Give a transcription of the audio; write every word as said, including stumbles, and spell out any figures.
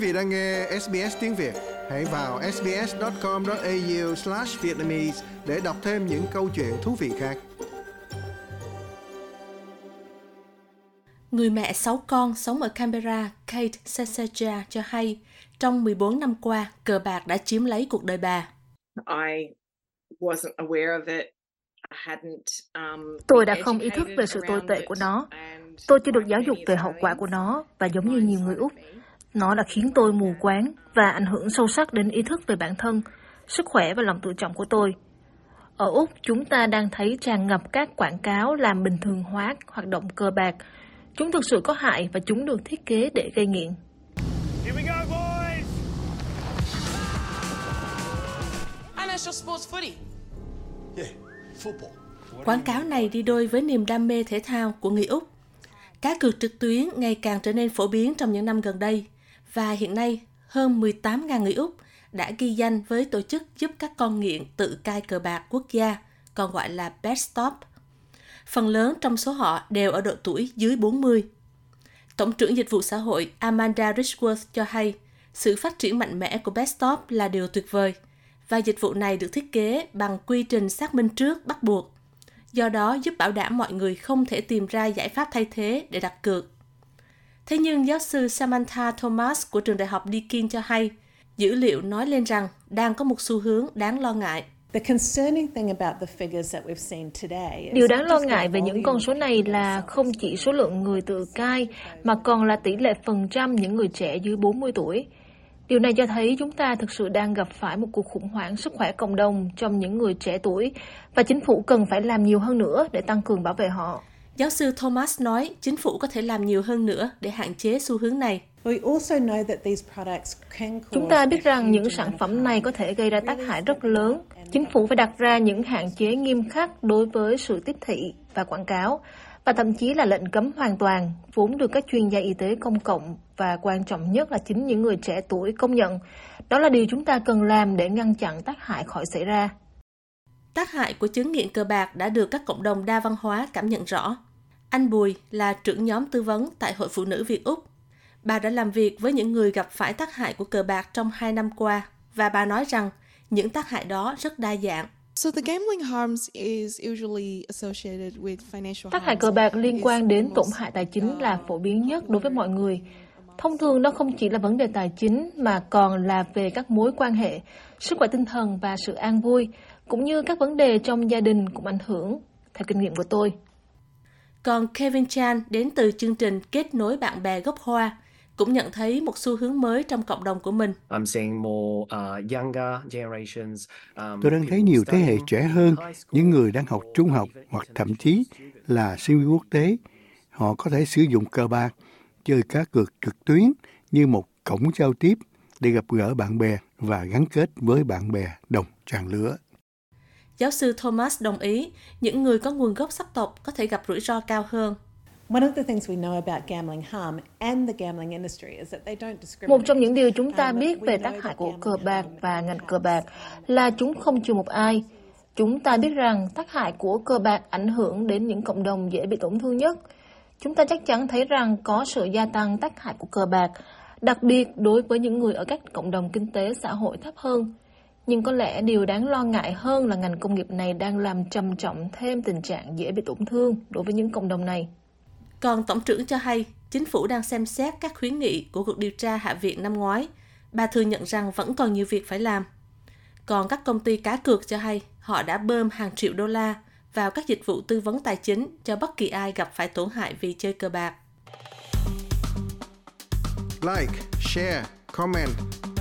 Quý vị đang nghe ét bê ét Tiếng Việt, hãy vào ét bê ét chấm com chấm a u slash Vietnamese để đọc thêm những câu chuyện thú vị khác. Người mẹ sáu con sống ở Canberra, Kate Sesetja cho hay, trong mười bốn năm qua, cờ bạc đã chiếm lấy cuộc đời bà. I wasn't aware of it. Tôi đã không ý thức về sự tồi tệ của nó. Tôi chưa được giáo dục về hậu quả của nó và giống như nhiều người Úc, nó đã khiến tôi mù quáng và ảnh hưởng sâu sắc đến ý thức về bản thân, sức khỏe và lòng tự trọng của tôi. Ở Úc, chúng ta đang thấy tràn ngập các quảng cáo làm bình thường hóa hoạt động cờ bạc. Chúng thực sự có hại và chúng được thiết kế để gây nghiện. Quảng cáo này đi đôi với niềm đam mê thể thao của người Úc. Cá cược trực tuyến ngày càng trở nên phổ biến trong những năm gần đây, và hiện nay hơn mười tám nghìn người Úc đã ghi danh với tổ chức giúp các con nghiện tự cai cờ bạc quốc gia, còn gọi là BetStop. Phần lớn trong số họ đều ở độ tuổi dưới bốn mươi. Tổng trưởng Dịch vụ Xã hội Amanda Richworth cho hay, sự phát triển mạnh mẽ của BetStop là điều tuyệt vời, và dịch vụ này được thiết kế bằng quy trình xác minh trước bắt buộc, do đó giúp bảo đảm mọi người không thể tìm ra giải pháp thay thế để đặt cược. Thế nhưng giáo sư Samantha Thomas của trường đại học Deakin cho hay, dữ liệu nói lên rằng đang có một xu hướng đáng lo ngại. Điều đáng lo ngại về những con số này là không chỉ số lượng người tự cai, mà còn là tỷ lệ phần trăm những người trẻ dưới bốn mươi tuổi. Điều này cho thấy chúng ta thực sự đang gặp phải một cuộc khủng hoảng sức khỏe cộng đồng trong những người trẻ tuổi, và chính phủ cần phải làm nhiều hơn nữa để tăng cường bảo vệ họ. Giáo sư Thomas nói chính phủ có thể làm nhiều hơn nữa để hạn chế xu hướng này. Chúng ta biết rằng những sản phẩm này có thể gây ra tác hại rất lớn. Chính phủ phải đặt ra những hạn chế nghiêm khắc đối với sự tiếp thị và quảng cáo, và thậm chí là lệnh cấm hoàn toàn, vốn được các chuyên gia y tế công cộng và quan trọng nhất là chính những người trẻ tuổi công nhận. Đó là điều chúng ta cần làm để ngăn chặn tác hại khỏi xảy ra. Tác hại của chứng nghiện cờ bạc đã được các cộng đồng đa văn hóa cảm nhận rõ. Anh Bùi là trưởng nhóm tư vấn tại Hội Phụ Nữ Việt Úc. Bà đã làm việc với những người gặp phải tác hại của cờ bạc trong hai năm qua, và bà nói rằng những tác hại đó rất đa dạng. Tác hại cờ bạc liên quan đến tổn hại tài chính là phổ biến nhất đối với mọi người. Thông thường nó không chỉ là vấn đề tài chính mà còn là về các mối quan hệ, sức khỏe tinh thần và sự an vui, cũng như các vấn đề trong gia đình cũng ảnh hưởng, theo kinh nghiệm của tôi. Còn Kevin Chan đến từ chương trình Kết nối bạn bè gốc Hoa cũng nhận thấy một xu hướng mới trong cộng đồng của mình. Tôi đang thấy nhiều thế hệ trẻ hơn, những người đang học trung học hoặc thậm chí là sinh viên quốc tế. Họ có thể sử dụng cờ bạc, chơi cá cược trực tuyến như một cổng giao tiếp để gặp gỡ bạn bè và gắn kết với bạn bè đồng trang lứa. Giáo sư Thomas đồng ý, những người có nguồn gốc sắc tộc có thể gặp rủi ro cao hơn. Một trong những điều chúng ta biết về tác hại của cờ bạc và ngành cờ bạc là chúng không trừ một ai. Chúng ta biết rằng tác hại của cờ bạc ảnh hưởng đến những cộng đồng dễ bị tổn thương nhất. Chúng ta chắc chắn thấy rằng có sự gia tăng tác hại của cờ bạc, đặc biệt đối với những người ở các cộng đồng kinh tế xã hội thấp hơn. Nhưng có lẽ điều đáng lo ngại hơn là ngành công nghiệp này đang làm trầm trọng thêm tình trạng dễ bị tổn thương đối với những cộng đồng này. Còn Tổng trưởng cho hay, chính phủ đang xem xét các khuyến nghị của cuộc điều tra Hạ viện năm ngoái. Bà thừa nhận rằng vẫn còn nhiều việc phải làm. Còn các công ty cá cược cho hay họ đã bơm hàng triệu đô la vào các dịch vụ tư vấn tài chính cho bất kỳ ai gặp phải tổn hại vì chơi cờ bạc. Like, share, comment.